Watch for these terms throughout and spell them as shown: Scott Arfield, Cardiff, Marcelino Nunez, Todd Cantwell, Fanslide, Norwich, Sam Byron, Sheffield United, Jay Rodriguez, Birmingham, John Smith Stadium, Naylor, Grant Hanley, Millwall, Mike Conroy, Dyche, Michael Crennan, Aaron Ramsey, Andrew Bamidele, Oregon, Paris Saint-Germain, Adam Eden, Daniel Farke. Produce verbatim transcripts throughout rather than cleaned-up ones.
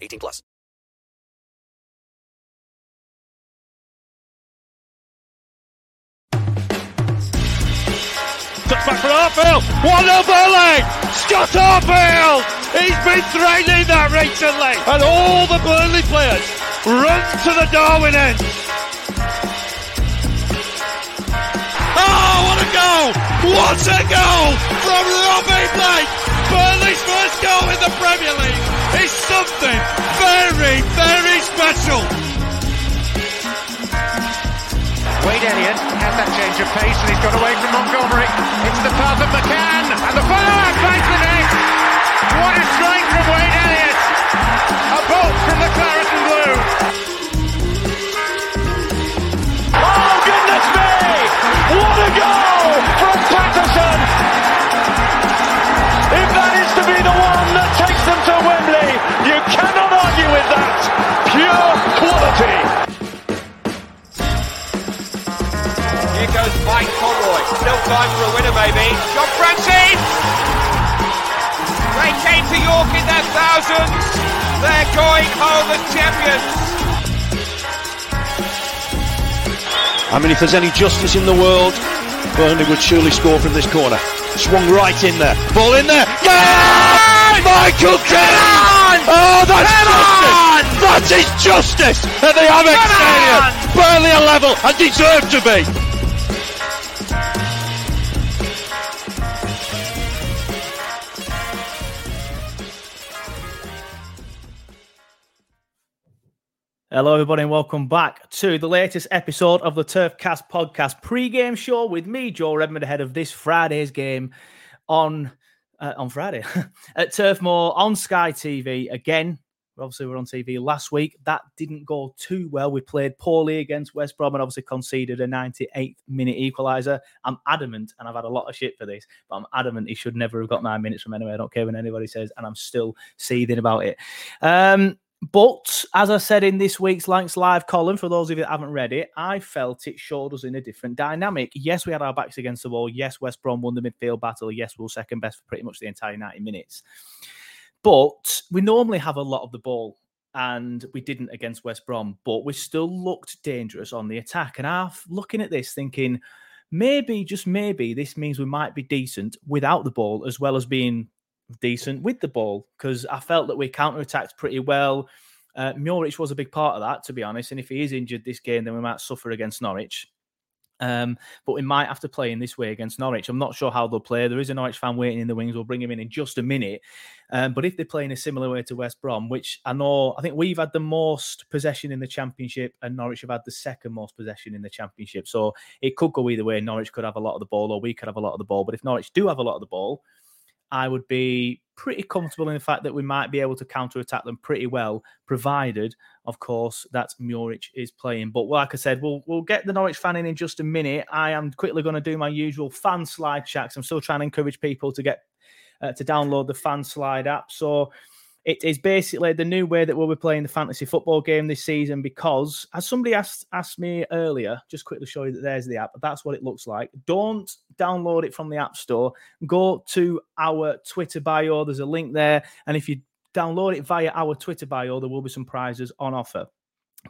eighteen plus. Steps back for Arfield. One other leg. Scott Arfield. He's been training that recently. And all the Burnley players run to the Darwin end. Oh, what a goal! What a goal from Robbie Blake! Burnley's first goal in the Premier League is something very, very special. Wade Elliott has that change of pace and he's got away from Montgomery. It's the path of McCann and the follow-up makes the net. What a strike from Wade Elliott! A bolt from the claret and blue. Oh, goodness me! What a goal from Patterson! If that is to be the one that takes them to Wembley, you cannot argue with that. Pure quality. Here goes Mike Conroy. Still time for a winner, maybe. John Francis! They came to York in their thousands. They're going home as champions. I mean, if there's any justice in the world, Burnley would surely score from this corner. Swung right in there. Ball in there. Yeah! Michael Crennan! Oh, that's justice! That is justice at the Amex Stadium. Burnley are level and deserve to be. Hello everybody and welcome back to the latest episode of the Turfcast podcast pre-game show with me, Joe Redmond, ahead of this Friday's game on uh, on Friday at Turf Moor on Sky T V again. Obviously we were on T V last week. That didn't go too well. We played poorly against West Brom and obviously conceded a ninety-eighth minute equaliser. I'm adamant, and I've had a lot of shit for this, but I'm adamant he should never have got nine minutes from anywhere. I don't care when anybody says, and I'm still seething about it. Um... But, as I said in this week's Lanks Live column, for those of you that haven't read it, I felt it showed us in a different dynamic. Yes, we had our backs against the wall. Yes, West Brom won the midfield battle. Yes, we were second best for pretty much the entire ninety minutes. But we normally have a lot of the ball, and we didn't against West Brom, but we still looked dangerous on the attack. And I'm looking at this thinking, maybe, just maybe, this means we might be decent without the ball as well as being decent with the ball, because I felt that we counter-attacked pretty well. Uh, Muriç was a big part of that, to be honest, and if he is injured this game, then we might suffer against Norwich. Um, but we might have to play in this way against Norwich. I'm not sure how they'll play. There is a Norwich fan waiting in the wings. We'll bring him in in just a minute. Um, but if they play in a similar way to West Brom, which I know, I think we've had the most possession in the Championship and Norwich have had the second most possession in the Championship. So it could go either way. Norwich could have a lot of the ball or we could have a lot of the ball. But if Norwich do have a lot of the ball, I would be pretty comfortable in the fact that we might be able to counter-attack them pretty well, provided, of course, that Muriç is playing. But like I said, we'll we'll get the Norwich fan in in just a minute. I am quickly going to do my usual fan slide chats. I'm still trying to encourage people to get uh, to download the fan slide app. So it is basically the new way that we'll be playing the fantasy football game this season, because as somebody asked asked me earlier, just quickly show you that there's the app. That's what it looks like. Don't download it from the App Store. Go to our Twitter bio. There's a link there. And if you download it via our Twitter bio, there will be some prizes on offer.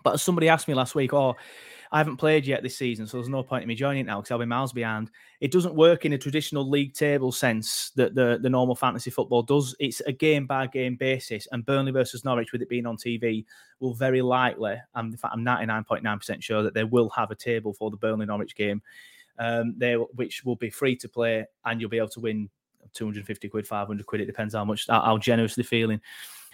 But as somebody asked me last week, oh, I haven't played yet this season, so there's no point in me joining now because I'll be miles behind. It doesn't work in a traditional league table sense that the, the normal fantasy football does. It's a game-by-game basis, and Burnley versus Norwich, with it being on T V, will very likely, and in fact, I'm ninety-nine point nine percent sure that they will have a table for the Burnley-Norwich game, um, they, which will be free to play, and you'll be able to win two hundred fifty quid, five hundred quid. It depends how much, how, how generous they're feeling.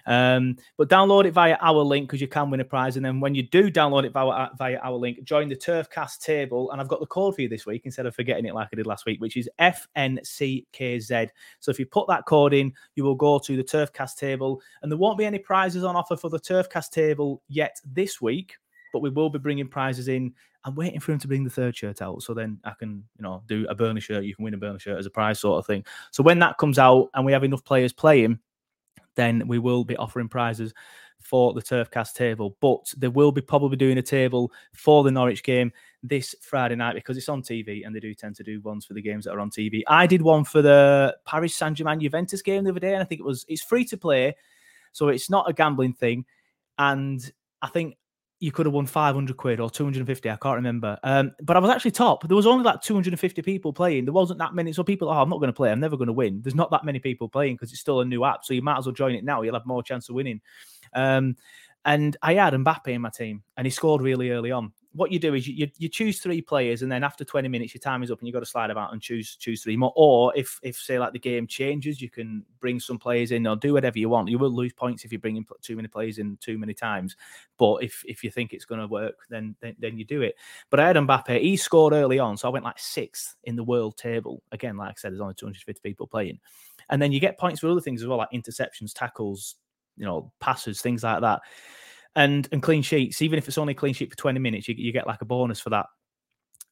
Um, but download it via our link because you can win a prize. And then when you do download it via, via our link, join the Turfcast table. And I've got the code for you this week instead of forgetting it like I did last week, which is F N C K Z. So if you put that code in, you will go to the Turfcast table. And there won't be any prizes on offer for the Turfcast table yet this week, but we will be bringing prizes in. I'm waiting for him to bring the third shirt out, so then I can, you know, do a Burnley shirt. You can win a Burnley shirt as a prize sort of thing. So when that comes out and we have enough players playing, then we will be offering prizes for the Turfcast table. But they will be probably doing a table for the Norwich game this Friday night because it's on T V and they do tend to do ones for the games that are on T V. I did one for the Paris Saint-Germain Juventus game the other day, and I think it was it's free to play, so it's not a gambling thing. And I think you could have won five hundred quid or two hundred fifty. I can't remember. Um, but I was actually top. There was only like two hundred fifty people playing. There wasn't that many. So people, oh, I'm not going to play. I'm never going to win. There's not that many people playing because it's still a new app. So you might as well join it now. You'll have more chance of winning. Um, and I had Mbappe in my team and he scored really early on. What you do is you, you, you choose three players and then after twenty minutes, your time is up and you've got to slide about and choose choose three more. Or if, if say, like the game changes, you can bring some players in or do whatever you want. You will lose points if you're bringing too many players in too many times. But if, if you think it's going to work, then, then then you do it. But I had Mbappe. He scored early on, so I went like sixth in the world table. Again, like I said, there's only two hundred fifty people playing. And then you get points for other things as well, like interceptions, tackles, you know, passes, things like that. And and clean sheets, even if it's only a clean sheet for twenty minutes, you, you get like a bonus for that.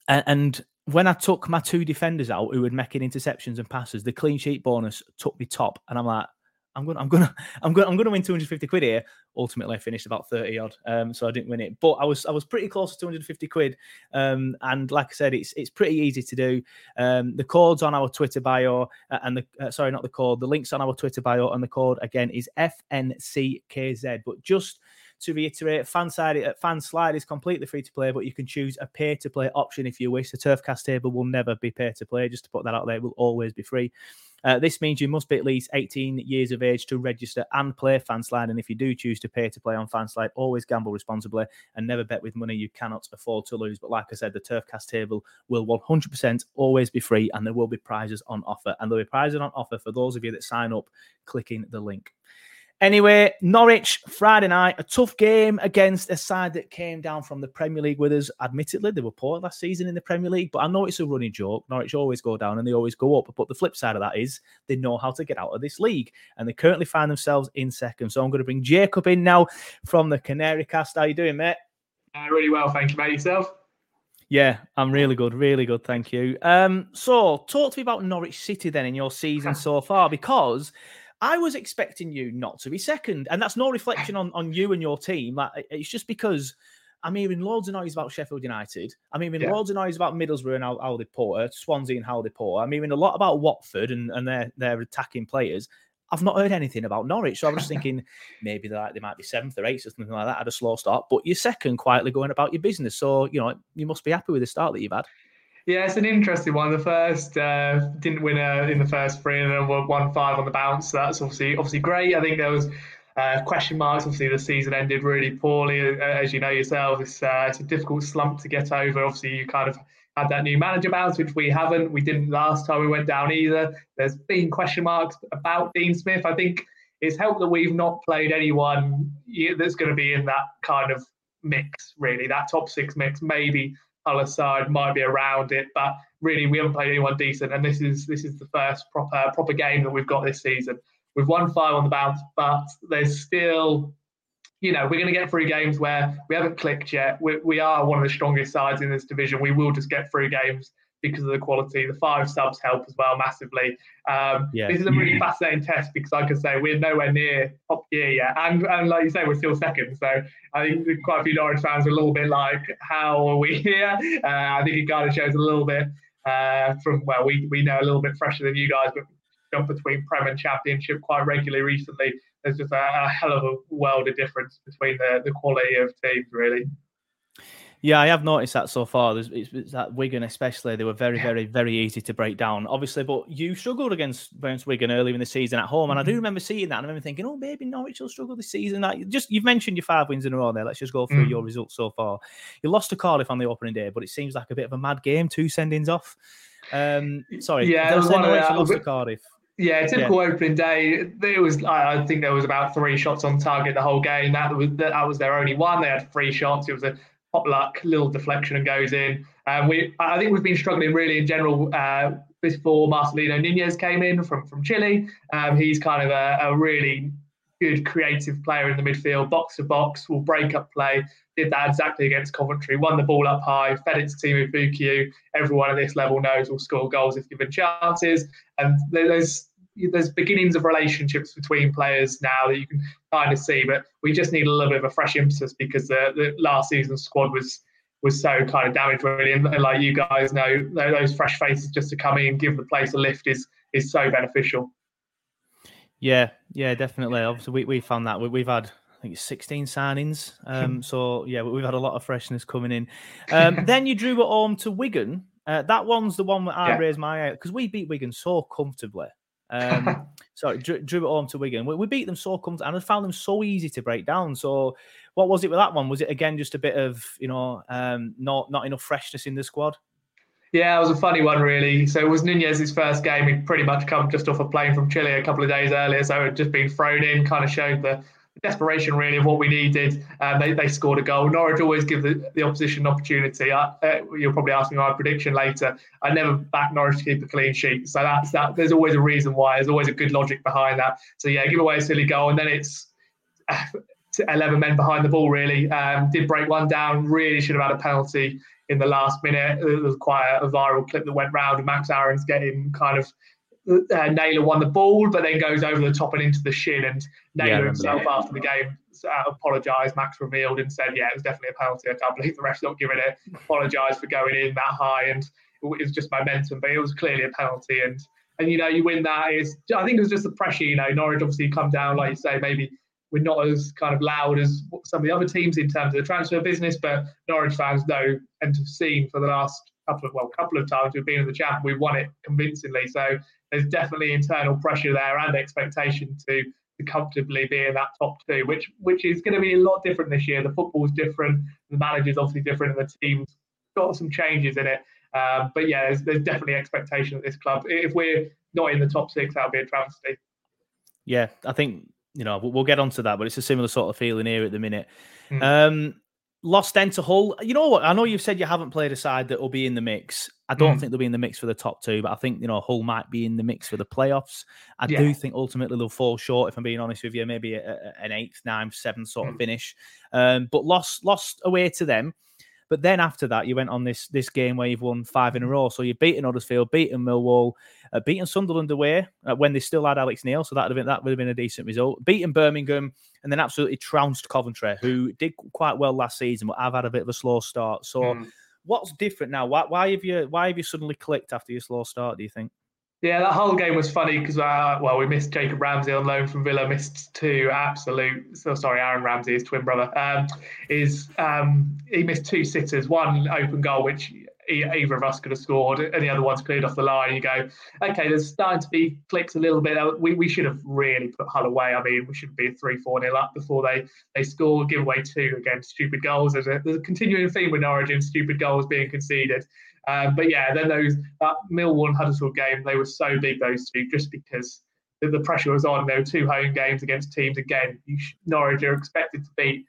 And, and when I took my two defenders out who were making interceptions and passes, the clean sheet bonus took me top. And I'm like, I'm gonna, I'm gonna, I'm gonna, I'm gonna win two hundred fifty quid here. Ultimately, I finished about thirty odd, um, so I didn't win it. But I was, I was pretty close to two hundred fifty quid. Um, and like I said, it's, it's pretty easy to do. Um, the code's on our Twitter bio, and the uh, sorry, not the code. The link's on our Twitter bio, and the code again is F N C K Z. But just to reiterate, Fanslide, Fanslide is completely free to play, but you can choose a pay-to-play option if you wish. The Turfcast table will never be pay-to-play, just to put that out there. It will always be free. Uh, this means you must be at least eighteen years of age to register and play Fanslide, and if you do choose to pay-to-play on Fanslide, always gamble responsibly and never bet with money you cannot afford to lose. But like I said, the Turfcast table will one hundred percent always be free, and there will be prizes on offer. And there will be prizes on offer for those of you that sign up clicking the link. Anyway, Norwich, Friday night, a tough game against a side that came down from the Premier League with us. Admittedly, they were poor last season in the Premier League, but I know it's a running joke. Norwich always go down and they always go up. But the flip side of that is they know how to get out of this league, and they currently find themselves in second. So I'm going to bring Jacob in now from the Canary Cast. How are you doing, mate? Uh, really well, thank you, mate. Yourself? Yeah, I'm really good, really good, thank you. Um, so talk to me about Norwich City then in your season so far, because I was expecting you not to be second, and that's no reflection on, on you and your team. Like, it's just because I'm hearing loads of noise about Sheffield United. I'm hearing yeah. loads of noise about Middlesbrough and how, how they poor, Swansea and how they poor. I'm hearing a lot about Watford and, and their, their attacking players. I've not heard anything about Norwich, so I was thinking maybe they like, they might be seventh or eighth or something like that. I had a slow start, but you're second, quietly going about your business. So, you know, you must be happy with the start that you've had. Yeah, it's an interesting one. The first uh, didn't win a, in the first three, and then won five on the bounce. So that's obviously obviously great. I think there was uh, question marks. Obviously, the season ended really poorly, as you know yourself. It's uh, it's a difficult slump to get over. Obviously, you kind of had that new manager bounce, which we haven't. We didn't last time we went down either. There's been question marks about Dean Smith. I think it's helped that we've not played anyone that's going to be in that kind of mix, really, that top six mix, maybe. Other side might be around it, but really we haven't played anyone decent, and this is this is the first proper proper game that we've got this season. We've won five on the bounce, but there's still, you know, we're going to get through games where we haven't clicked yet. We, we are one of the strongest sides in this division. We will just get through games because of the quality. The five subs help as well massively. Um, yeah. This is a really yeah. fascinating test because, like I say, we're nowhere near top gear yet. And, and like you say, we're still second. So I think quite a few Norwich fans are a little bit like, how are we here? Uh, I think it kind of shows a little bit uh, from, well, we, we know a little bit fresher than you guys, but jump between Prem and Championship quite regularly recently. There's just a, a hell of a world of difference between the, the quality of teams, really. Yeah, I have noticed that so far. There's, it's, it's that Wigan especially, they were very, very, very easy to break down, obviously. But you struggled against, against Wigan earlier in the season at home. And I do remember seeing that. And I remember thinking, oh, maybe Norwich will struggle this season. Like, just you've mentioned your five wins in a row there. Let's just go through mm. your results so far. You lost to Cardiff on the opening day, but it seems like a bit of a mad game, two sendings off. Um, sorry, yeah, was one Norwich, you lost to Cardiff. Yeah, typical yeah. opening day. There was, I think, there was about three shots on target the whole game. That was that was their only one. They had three shots. It was a pop luck, little deflection, and goes in. Um, we, I think, we've been struggling really in general. Uh, before Marcelino Nunez came in from from Chile, um, he's kind of a, a really good creative player in the midfield, box to box, will break up play. Did that exactly against Coventry. Won the ball up high, fed it to Timu Bukio. Everyone at this level knows will score goals if given chances. And there's there's beginnings of relationships between players now that you can kind of see, but we just need a little bit of a fresh impetus because the, the last season's squad was was so kind of damaged, really. And like you guys know, those fresh faces just to come in and give the place a lift is is so beneficial. Yeah, yeah, definitely. Obviously, we, we found that. We, we've had... I think it's sixteen signings. Um, so, yeah, we've had a lot of freshness coming in. Um, then you drew at home to Wigan. Uh, that one's the one that I yeah. raised my eye because we beat Wigan so comfortably. Um, sorry, drew, drew at home to Wigan. We, we beat them so comfortably and I found them so easy to break down. So what was it with that one? Was it, again, just a bit of, you know, um, not, not enough freshness in the squad? Yeah, it was a funny one, really. So it was Nunez's first game. He'd pretty much come just off a plane from Chile a couple of days earlier. So it had just been thrown in, kind of showed the desperation, really, of what we needed. Um, they they scored a goal. Norwich always give the, the opposition an opportunity. I, uh, you'll probably ask me my prediction later. I never back Norwich to keep a clean sheet. So that's that. There's always a reason why. There's always a good logic behind that. So yeah, give away a silly goal, and then it's uh, eleven men behind the ball. Really, um, did break one down. Really should have had a penalty in the last minute. There was quite a, a viral clip that went round of Max Aaron's getting kind of. Uh, Naylor won the ball, but then goes over the top and into the shin. And Naylor yeah, himself, that. after the game, uh, apologised. Max revealed and said, "Yeah, it was definitely a penalty. I can't believe the ref's not giving it. Apologised for going in that high, and it was just momentum, but it was clearly a penalty." And and you know, you win that. It's, I think it was just the pressure. You know, Norwich obviously come down, like you say. Maybe we're not as kind of loud as some of the other teams in terms of the transfer business, but Norwich fans know and have seen for the last. Couple of well, couple of times we've been in the champ, we won it convincingly. So there's definitely internal pressure there and expectation to, to comfortably be in that top two, which which is going to be a lot different this year. The football's different, the manager's obviously different, and the team's got some changes in it. Uh, but yeah, there's, there's definitely expectation at this club. If we're not in the top six, that'll be a travesty. Yeah, I think you know we'll get onto that, but it's a similar sort of feeling here at the minute. Mm. Um, Lost then to Hull. You know what? I know you've said you haven't played a side that will be in the mix. I don't mm. think they'll be in the mix for the top two, but I think, you know, Hull might be in the mix for the playoffs. I yeah. do think ultimately they'll fall short, if I'm being honest with you, maybe a, a, an eighth, ninth, seventh sort mm. of finish. Um, but lost lost away to them. But then after that, you went on this this game where you've won five in a row. So you've beaten Huddersfield, beaten Millwall, uh, beaten Sunderland away uh, when they still had Alex Neil. So that would have been, that would have been a decent result. Beaten Birmingham and then absolutely trounced Coventry, who did quite well last season, but have had a bit of a slow start. So mm. what's different now? Why, why have you why have you suddenly clicked after your slow start, do you think? Yeah, that whole game was funny because, uh, well, we missed Jacob Ramsey on loan from Villa, missed two absolute, so sorry, Aaron Ramsey, his twin brother, um, is um, he missed two sitters, one open goal, which either of us could have scored, and the other one's cleared off the line. You go, okay, there's starting to be clicks a little bit. We we should have really put Hull away. I mean, we should be three four nil up before they, they score, give away two again, stupid goals. There's a, there's a continuing theme with Norwich and stupid goals being conceded. Um, but yeah, then those that Millwall and Huddersfield game, they were so big, those two, just because the, the pressure was on. There were two home games against teams again you should, Norwich are expected to beat,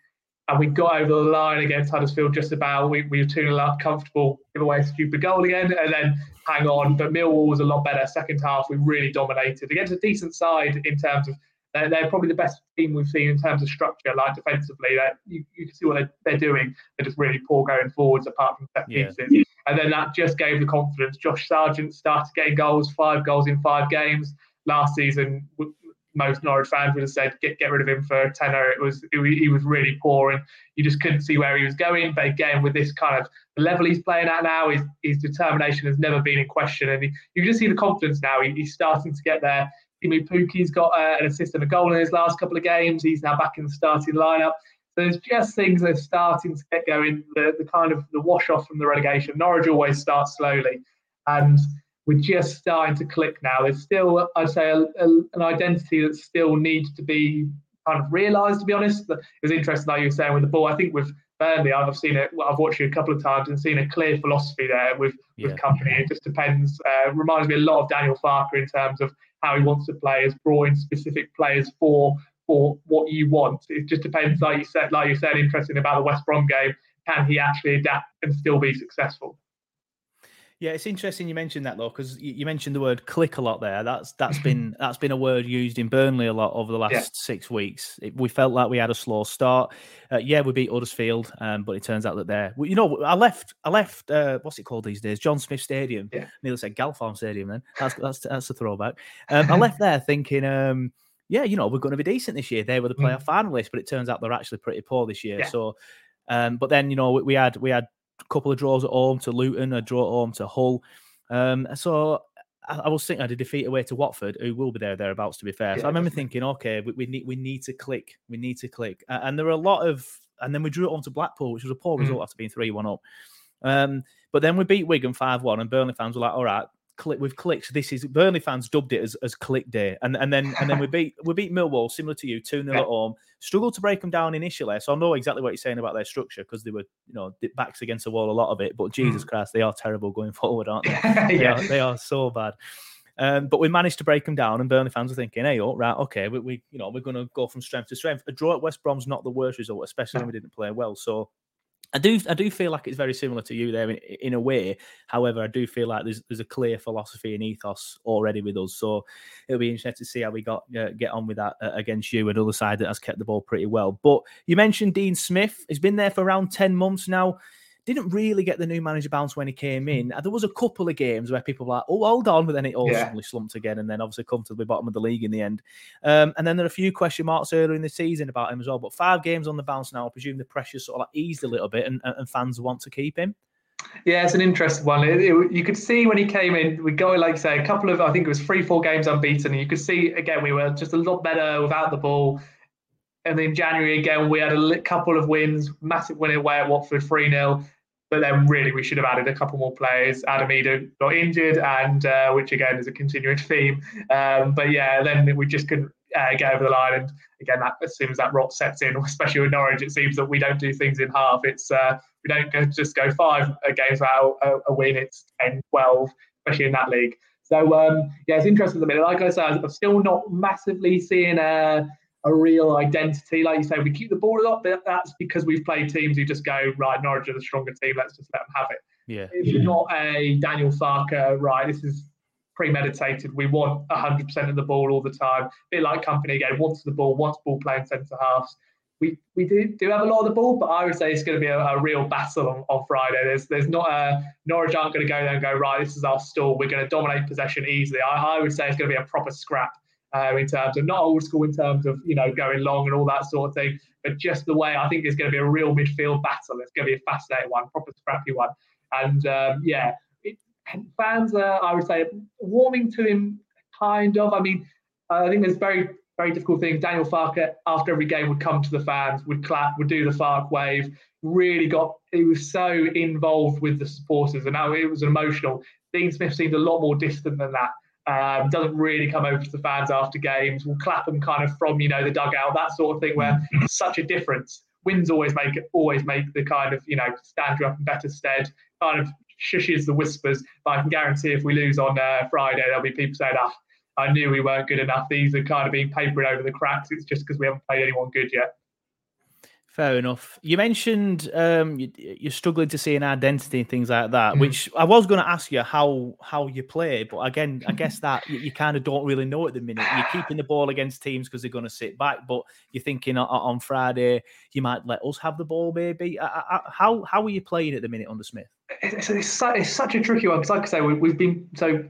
and we got over the line against Huddersfield just about. We, we were two nil up, comfortable, give away a stupid goal again, and then hang on. But Millwall was a lot better. Second half, we really dominated against a decent side in terms of they're, they're probably the best team we've seen in terms of structure, like defensively. You, you can see what they're, they're doing. They're just really poor going forwards, apart from set pieces. Yeah. And then that just gave the confidence. Josh Sargent started getting goals, five goals in five games. Last season, most Norwich fans would have said, get get rid of him for a tenner. It was, it, he was really poor and you just couldn't see where he was going. But again, with this kind of level he's playing at now, his, his determination has never been in question. And he, you can just see the confidence now. He, he's starting to get there. Imi Puki's got uh, an assist and a goal in his last couple of games. He's now back in the starting lineup. So there's just things that are starting to get going. The, the kind of the wash off from the relegation. Norwich always starts slowly, and we're just starting to click now. There's still, I'd say, a, a, an identity that still needs to be kind of realised. To be honest, it was interesting that you were saying with the ball. I think with Burnley, I've seen it. I've watched it a couple of times and seen a clear philosophy there with yeah. with company. It just depends. Uh, reminds me a lot of Daniel Farke in terms of how he wants to play, is drawing specific players for for what you want. It just depends, like you said, like you said, interesting about the West Brom game. Can he actually adapt and still be successful? Yeah, it's interesting you mentioned that though, because you mentioned the word "click" a lot there. That's that's been that's been a word used in Burnley a lot over the last yeah. six weeks. It, we felt like we had a slow start. Uh, yeah, we beat Huddersfield, um, but it turns out that they're you know I left I left uh, what's it called these days? John Smith Stadium. Yeah. Nearly said Galfarm Stadium. Then that's that's that's a throwback. Um, I left there thinking. Um, Yeah, you know, we're going to be decent this year. They were the playoff finalists, but it turns out they're actually pretty poor this year. Yeah. So, um, but then, you know, we, we had we had a couple of draws at home to Luton, a draw at home to Hull. Um, so I, I was thinking I had a defeat away to Watford, who will be there thereabouts, to be fair. So yeah, I remember thinking, okay, we, we need we need to click, we need to click, uh, and there were a lot of, and then we drew it on to Blackpool, which was a poor mm-hmm. result after being three one up. Um, but then we beat Wigan five one, and Burnley fans were like, all right. Click, we've clicked. This is Burnley fans dubbed it as, as click day, and and then and then we beat we beat Millwall, similar to you, two nil yeah. at home. Struggled to break them down initially, so I know exactly what you're saying about their structure because they were, you know, backs against the wall a lot of it. But Jesus mm. Christ, they are terrible going forward, aren't they? yeah. they, are, they are so bad. Um, but we managed to break them down, and Burnley fans were thinking, "Hey, all right, okay, we, we you know we're going to go from strength to strength." A draw at West Brom's not the worst result, especially no. when we didn't play well. So. I do, I do feel like it's very similar to you there in, in a way. However, I do feel like there's there's a clear philosophy and ethos already with us. So it'll be interesting to see how we got uh, get on with that uh, against you, another side that has kept the ball pretty well. But you mentioned Dean Smith. He's been there for around ten months now. Didn't really get the new manager bounce when he came in. There was a couple of games where people were like, oh, hold on, but then it all yeah. suddenly slumped again and then obviously comfortably bottom of the league in the end. Um, and then there are a few question marks earlier in the season about him as well, but five games on the bounce now. I presume the pressure sort of like eased a little bit and, and fans want to keep him. Yeah, it's an interesting one. It, it, you could see when he came in, we go, like say, a couple of, I think it was three, four games unbeaten. And you could see, again, we were just a lot better without the ball. And then January again, we had a couple of wins, massive win away at Watford, three nil. But then really we should have added a couple more players. Adam Eden got injured, and uh, which again is a continuing theme. Um, but yeah, then we just couldn't uh, get over the line. And again, that, as soon as that rot sets in, especially with Norwich, it seems that we don't do things in half. It's uh, we don't go, just go five games without a, a win. It's ten, twelve, especially in that league. So um, yeah, it's interesting at the minute. Like I said, I'm still not massively seeing a... a real identity. Like you say, we keep the ball a lot, but that's because we've played teams who just go, right, Norwich are the stronger team, let's just let them have it. Yeah. It's yeah. not a Daniel Farke, right, this is premeditated, we want one hundred percent of the ball all the time. A bit like company again, wants the ball, wants ball playing centre-halves. We we do, do have a lot of the ball, but I would say it's going to be a, a real battle on, on Friday. There's there's not a, Norwich aren't going to go there and go, right, this is our stall, we're going to dominate possession easily. I, I would say it's going to be a proper scrap. Uh, in terms of not old school, in terms of, you know, going long and all that sort of thing, but just the way I think it's going to be a real midfield battle. It's going to be a fascinating one, proper scrappy one. And um, yeah, it, fans are, I would say, warming to him, kind of. I mean, I think there's very, very difficult things. Daniel Farke, after every game, would come to the fans, would clap, would do the Farke wave. Really got, he was so involved with the supporters, and now it was emotional. Dean Smith seemed a lot more distant than that. Um, doesn't really come over to the fans after games. We'll clap them kind of from, you know, the dugout, that sort of thing. Where it's such a difference. Wins always make it, always make the kind of, you know, stand you up in better stead. Kind of shushes the whispers. But I can guarantee if we lose on uh, Friday, there'll be people saying, "Ah, oh, I knew we weren't good enough. These are kind of being papered over the cracks. It's just because we haven't played anyone good yet." Fair enough. You mentioned um, you, you're struggling to see an identity and things like that, mm. which I was going to ask you how how you play, but again, I guess that you, you kind of don't really know at the minute. You're keeping the ball against teams because they're going to sit back, but you're thinking on, on Friday, you might let us have the ball, maybe. I, I, how how are you playing at the minute under Smith? It's, it's, it's such a tricky one, because like I say, we, we've been so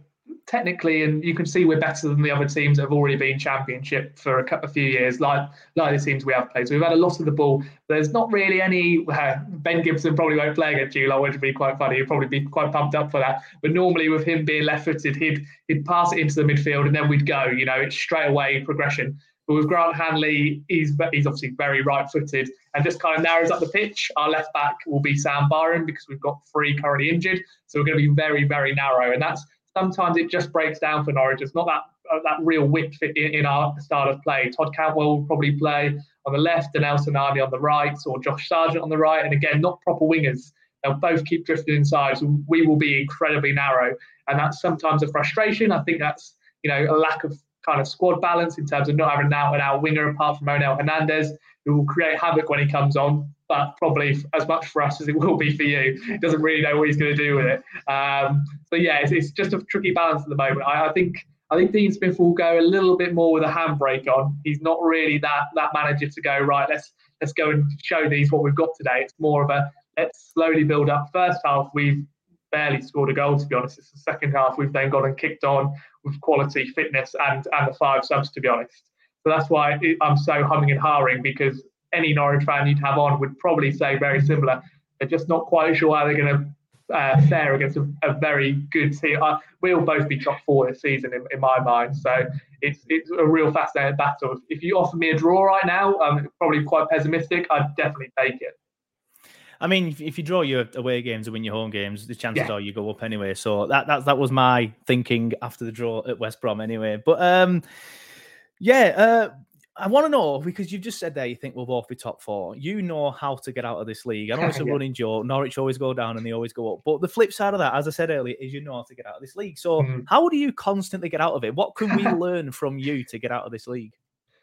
technically, and you can see we're better than the other teams that have already been championship for a couple of few years, like like the teams we have played. So we've had a lot of the ball. There's not really any. Uh, Ben Gibson probably won't play against July, which would be quite funny. He'd probably be quite pumped up for that. But normally, with him being left-footed, he'd he'd pass it into the midfield, and then we'd go. You know, it's straight away progression. But with Grant Hanley, he's he's obviously very right-footed and just kind of narrows up the pitch. Our left-back will be Sam Byron, because we've got three currently injured, so we're going to be very very narrow, and that's. Sometimes it just breaks down for Norwich. It's not that uh, that real width in, in our style of play. Todd Cantwell will probably play on the left and El Sanadi on the right, or Josh Sargent on the right. And again, not proper wingers. They'll both keep drifting inside. So we will be incredibly narrow. And that's sometimes a frustration. I think that's, you know, a lack of kind of squad balance in terms of not having an out-and-out winger apart from Onel Hernandez, who will create havoc when he comes on. But probably as much for us as it will be for you. He doesn't really know what he's going to do with it. Um, so yeah, it's, it's just a tricky balance at the moment. I, I think I think Dean Smith will go a little bit more with a handbrake on. He's not really that that manager to go right. Let's let's go and show these what we've got today. It's more of a let's slowly build up. First half we've barely scored a goal, to be honest. It's the second half we've then gone and kicked on with quality, fitness, and and the five subs, to be honest. So that's why I'm so humming and hawing, because any Norwich fan you'd have on would probably say very similar. They're just not quite sure how they're going to uh, fare against a, a very good team. I, we'll both be top four this season, in, in my mind. So it's it's a real fascinating battle. If you offer me a draw right now, I'm probably quite pessimistic. I'd definitely take it. I mean, if you draw your away games and win your home games, the chances yeah. are you go up anyway. So that, that that was my thinking after the draw at West Brom anyway. But um, yeah. Uh, I want to know, because you've just said there you think we'll both be top four. You know how to get out of this league. I know it's a yeah. running joke. Norwich always go down and they always go up. But the flip side of that, as I said earlier, is you know how to get out of this league. So mm-hmm. how do you constantly get out of it? What can we learn from you to get out of this league?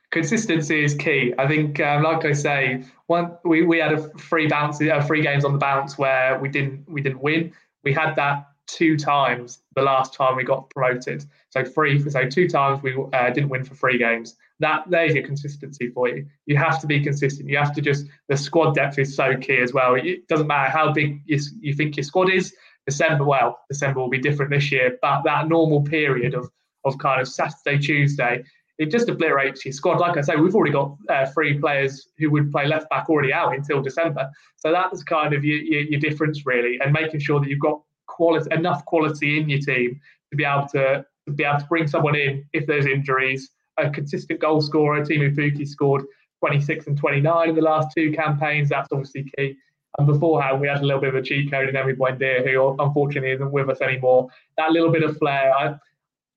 Consistency is key. I think, um, like I say, one we, we had a three bounce, uh, three games on the bounce where we didn't we didn't win. We had that two times the last time we got promoted. So three, so two times we uh, didn't win for three games. That there's your consistency for you. You have to be consistent. You have to just, the squad depth is so key as well. It doesn't matter how big you, you think your squad is. December, well, December will be different this year, but that normal period of of kind of Saturday, Tuesday, it just obliterates your squad. Like I say, we've already got uh, three players who would play left back already out until December. So that's kind of your, your, your difference really, and making sure that you've got quality, enough quality in your team to be able to, to be able to bring someone in if there's injuries. A consistent goal scorer. Timu Puki scored twenty-six and twenty-nine in the last two campaigns. That's obviously key. And beforehand, we had a little bit of a cheat code in Emi Buendia, who unfortunately isn't with us anymore. That little bit of flair. I,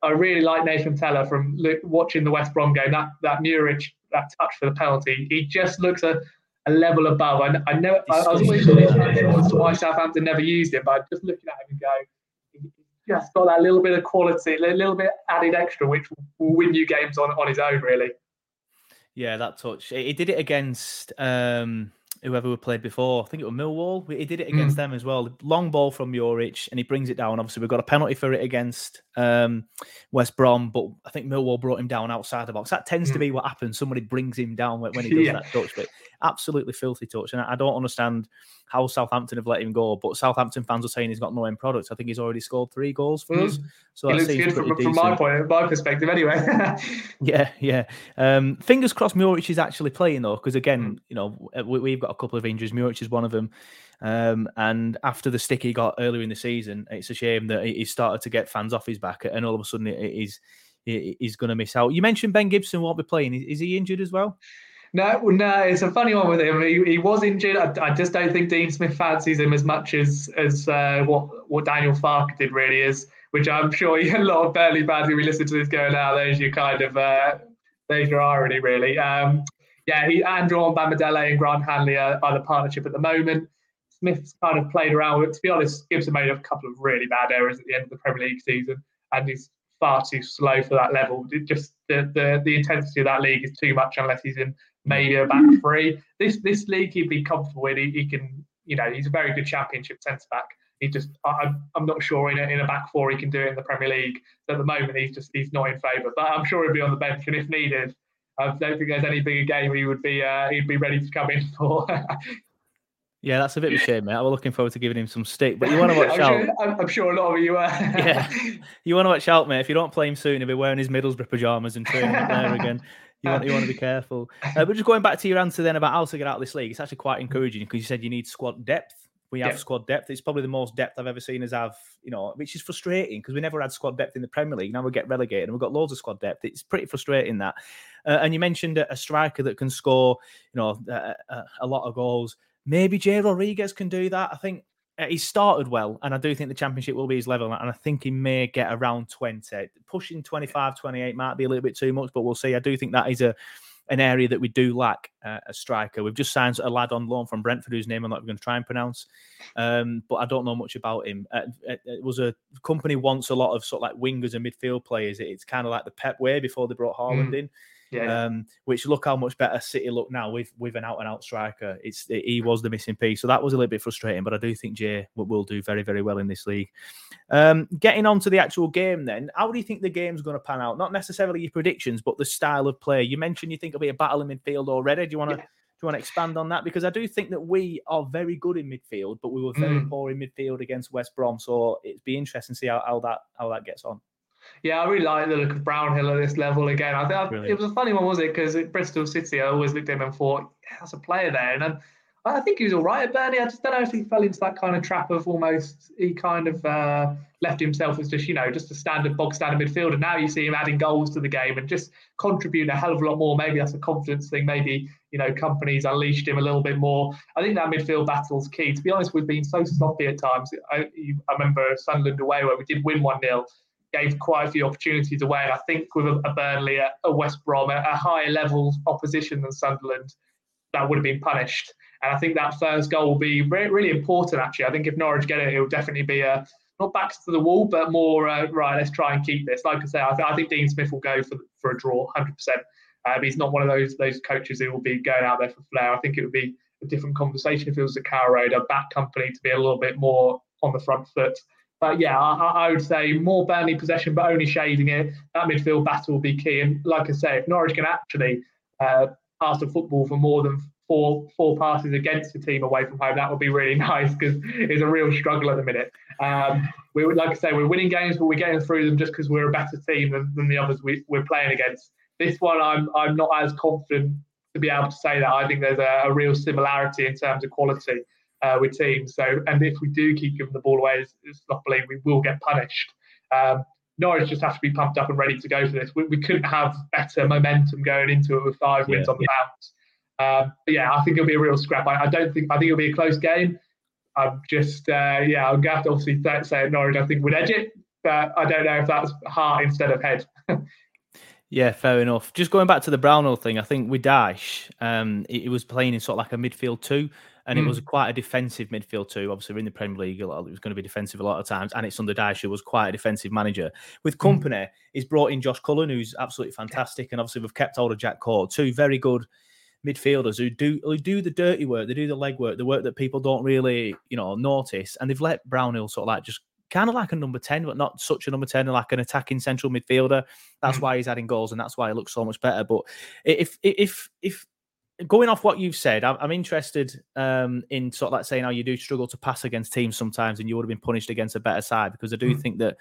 I really like Nathan Teller from look, watching the West Brom game. That that Muriç, that touch for the penalty. He just looks a, a level above. I, I know. I, I was always wondering why Southampton never used it, but just looking at him and going, yes, got that little bit of quality, a little bit added extra, which will win you games on, on his own, really. Yeah, that touch. He did it against um, whoever we played before. I think it was Millwall. He did it against mm. them as well. Long ball from Muriç, and he brings it down. Obviously, we've got a penalty for it against um, West Brom, but I think Millwall brought him down outside the box. That tends mm. to be what happens. Somebody brings him down when, when he does yeah. that touch, but absolutely filthy touch. And I don't understand how Southampton have let him go, but Southampton fans are saying he's got no end product. I think he's already scored three goals for mm. us. So it that looks seems good from, from my point, my perspective, anyway. yeah, yeah. Um, fingers crossed, Muriç is actually playing though, because again, mm. you know, we, we've got a couple of injuries. Muriç is one of them, um, and after the stick he got earlier in the season, it's a shame that he started to get fans off his back, and all of a sudden he's he's going to miss out. You mentioned Ben Gibson won't be playing. Is he injured as well? No, no, it's a funny one with him. He, he was injured. I, I just don't think Dean Smith fancies him as much as as uh, what what Daniel Farke did really is, which I'm sure a lot of Burnley fans who listen to this go now. There's your kind of uh, there's your irony really. Um, yeah, he, Andrew Bamidele and Grant Hanley are, are the partnership at the moment. Smith's kind of played around with it. To be honest, Gibson made a couple of really bad errors at the end of the Premier League season, and he's far too slow for that level. It just the the, the intensity of that league is too much unless he's in maybe a back three. This this league he'd be comfortable in. He, he can, you know, he's a very good championship centre back. He just, I, I'm not sure in a, in a back four he can do it in the Premier League. So at the moment, he's just he's not in favour. But I'm sure he'll be on the bench, and if needed, I don't think there's any bigger game he would be uh, he'd be ready to come in for. Yeah, that's a bit of a shame, mate. I was looking forward to giving him some stick, but you want to watch I'm out. Sure, I'm sure a lot of you are. Yeah, you want to watch out, mate. If you don't play him soon, he'll be wearing his Middlesbrough pyjamas and training up there again. You want, you want to be careful. Uh, but just going back to your answer then about how to get out of this league, it's actually quite encouraging because you said you need squad depth. We have yeah. squad depth. It's probably the most depth I've ever seen us have, you know, which is frustrating because we never had squad depth in the Premier League. Now we get relegated and we've got loads of squad depth. It's pretty frustrating that. Uh, and you mentioned a, a striker that can score, you know, a, a, a lot of goals. Maybe Jay Rodriguez can do that. I think uh, he started well, and I do think the Championship will be his level, and I think he may get around twenty. Pushing twenty-five, twenty-eight might be a little bit too much, but we'll see. I do think that is a an area that we do lack uh, a striker. We've just signed a lad on loan from Brentford whose name I'm not going to try and pronounce, um, but I don't know much about him. Uh, it was a company once a lot of sort of like wingers and midfield players. It's kind of like the Pep way before they brought Haaland mm. in, yeah. um, which look how much better City look now with with an out-and-out striker. It's it, He was the missing piece, so that was a little bit frustrating, but I do think Jay will do very, very well in this league. Um, getting on to the actual game then, how do you think the game's going to pan out? Not necessarily your predictions, but the style of play. You mentioned you think it'll be a battle in midfield already. Do you want to yeah. do you want to expand on that? Because I do think that we are very good in midfield, but we were very mm. poor in midfield against West Brom. So it'd be interesting to see how, how that how that gets on. Yeah, I really like the look of Brownhill at this level again. I think really? It was a funny one, wasn't it? Because at Bristol City, I always looked at him and thought, yeah, that's a player there. And I'm, I think he was all right at Burnley. I just don't know if he fell into that kind of trap of almost, he kind of uh, left himself as just, you know, just a standard bog standard midfielder. Now you see him adding goals to the game and just contributing a hell of a lot more. Maybe that's a confidence thing. Maybe, you know, companies unleashed him a little bit more. I think that midfield battle's key. To be honest, we've been so sloppy at times. I, I remember Sunderland away where we did win one nil, gave quite a few opportunities away. And I think with a, a Burnley, a, a West Brom, a, a higher level opposition than Sunderland, that would have been punished. And I think that first goal will be re- really important, actually. I think if Norwich get it, it'll definitely be a, not back to the wall, but more, uh, right, let's try and keep this. Like I say, I, th- I think Dean Smith will go for for a draw, one hundred percent. Um, he's not one of those those coaches who will be going out there for flair. I think it would be a different conversation if it was a Cow Road, a back company to be a little bit more on the front foot. But yeah, I, I would say more Burnley possession, but only shading it. That midfield battle will be key. And like I say, if Norwich can actually uh, pass the football for more than Four, four passes against the team away from home, that would be really nice because it's a real struggle at the minute. Um, we would, like I say, we're winning games, but we're getting through them just because we're a better team than, than the others we, we're playing against. This one, I'm I'm not as confident to be able to say that. I think there's a, a real similarity in terms of quality uh, with teams. So, and if we do keep giving the ball away, sloppily, we will get punished. Um, Norwich just have to be pumped up and ready to go for this. We, we couldn't have better momentum going into it with five yeah, wins on the yeah. bounce. Um, but yeah, I think it'll be a real scrap. I, I don't think I think it'll be a close game. I'm just uh, yeah, I'm gonna have to obviously say Norwich. I think would edge it, but I don't know if that's heart instead of head. Yeah, fair enough. Just going back to the Brownhill thing, I think with Daesh, um, it, it was playing in sort of like a midfield two. And it was quite a defensive midfield too. Obviously, we're in the Premier League a lot. It was going to be defensive a lot of times. And it's under Dyche, who was quite a defensive manager. With company, mm. he's brought in Josh Cullen, who's absolutely fantastic. And obviously, we've kept hold of Jack Court. Two very good midfielders who do who do the dirty work. They do the leg work, the work that people don't really, you know, notice. And they've let Brownhill sort of like just kind of like a number ten, but not such a number ten, like an attacking central midfielder. That's mm. why he's adding goals and that's why he looks so much better. But if, if, if, going off what you've said, I'm interested um, in sort of like saying how you do struggle to pass against teams sometimes and you would have been punished against a better side because I do mm-hmm. think that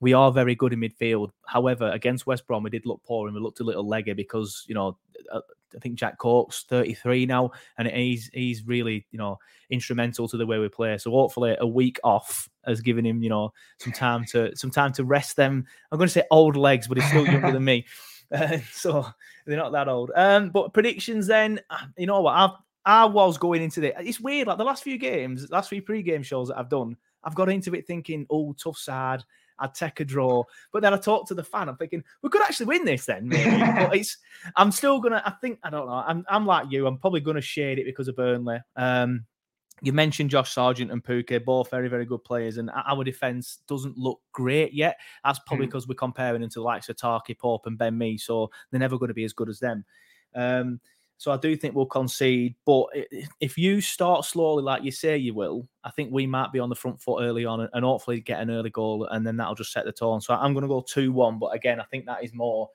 we are very good in midfield. However, against West Brom, we did look poor and we looked a little leggy because, you know, I think Jack Cork's thirty-three now and he's he's really, you know, instrumental to the way we play. So hopefully a week off has given him, you know, some time to some time to rest them. I'm going to say old legs, but he's still younger than me. Uh, so they're not that old. Um, but predictions then, you know what, I've, I was going into it. It's weird, like the last few games, last few pre-game shows that I've done, I've got into it thinking, oh, tough side, I'd take a draw. But then I talked to the fan, I'm thinking, we could actually win this then, maybe. But it's, I'm still going to, I think, I don't know, I'm, I'm like you, I'm probably going to shade it because of Burnley. Um, you mentioned Josh Sargent and Puke, both very, very good players, and our defence doesn't look great yet. That's probably because mm. we're comparing them to the likes of Tarky, Pope and Ben Mee, so they're never going to be as good as them. Um, So I do think we'll concede. But if you start slowly, like you say you will, I think we might be on the front foot early on and hopefully get an early goal, and then that'll just set the tone. So I'm going to go two one. But again, I think that is more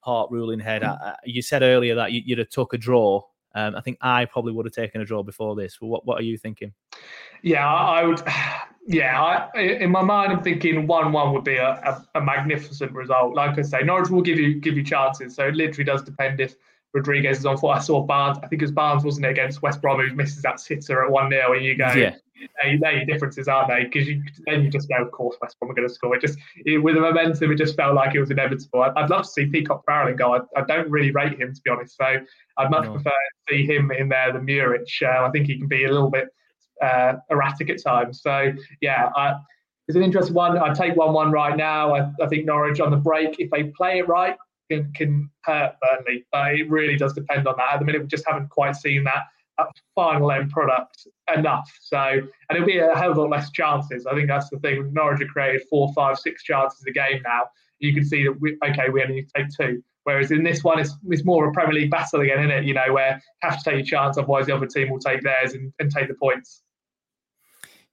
heart ruling head. Mm. I, you said earlier that you'd have took a draw. Um, I think I probably would have taken a draw before this. What What are you thinking? Yeah, I would. Yeah, I, in my mind, I'm thinking one one would be a, a, a magnificent result. Like I say, Norwich will give you give you chances. So it literally does depend if Rodriguez is on foot. I saw Barnes. I think it was Barnes, wasn't it, against West Brom, who misses that sitter at one nil, and you go, yeah. They, they're your differences, aren't they? Because you, then you just go, of course, West Brom are going to score. It just it, with the momentum, it just felt like it was inevitable. I, I'd love to see Peacock Farrell go. I, I don't really rate him, to be honest. So I'd much prefer to see him in there than Muriç. Uh, I think he can be a little bit uh, erratic at times. So, yeah, I, it's an interesting one. I'd take one one right now. I, I think Norwich on the break, if they play it right, can, can hurt Burnley. But it really does depend on that. At the minute, we just haven't quite seen that. That final end product enough. So, and it'll be a hell of a lot less chances. I think that's the thing. Norwich have created four, five, six chances a game now. You can see that, we, okay, we only need to take two. Whereas in this one, it's, it's more of a Premier League battle again, isn't it? You know, where you have to take your chance, otherwise the other team will take theirs and, and take the points.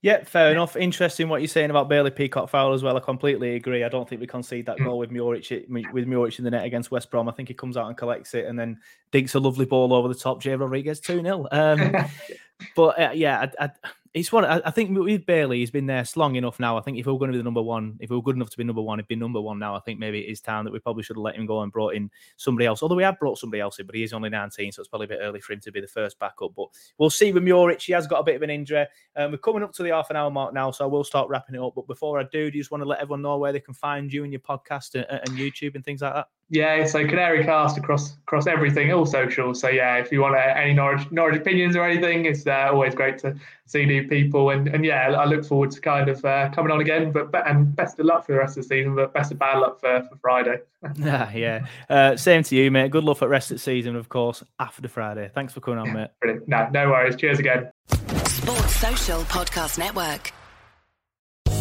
Yeah, fair enough. Interesting what you're saying about Bailey Peacock-Fowler as well. I completely agree. I don't think we concede that goal with Muriç with Muriç in the net against West Brom. I think he comes out and collects it and then digs a lovely ball over the top. Jay Rodriguez, two nil. Um, but uh, yeah, I, I, it's one. I, I think with Bailey, he's been there long enough now. I think if we were going to be the number one, if we were good enough to be number one, he'd be number one now. I think maybe it is time that we probably should have let him go and brought in somebody else. Although we have brought somebody else in, but he is only nineteen, so it's probably a bit early for him to be the first backup. But we'll see with Muriç. He has got a bit of an injury. Um, we're coming up to the half an hour mark now, so I will start wrapping it up. But before I do, do you just want to let everyone know where they can find you and your podcast and, and YouTube and things like that? Yeah, so Canary Cast across across everything, all social. So yeah, if you want any Norwich Norwich opinions or anything, it's uh, always great to see new people. And and yeah, I look forward to kind of uh, coming on again. But and best of luck for the rest of the season. But best of bad luck for, for Friday. ah, yeah, uh, same to you, mate. Good luck for the rest of the season, of course, after Friday. Thanks for coming on, mate. Brilliant. No, no worries. Cheers again. Sports Social Podcast Network.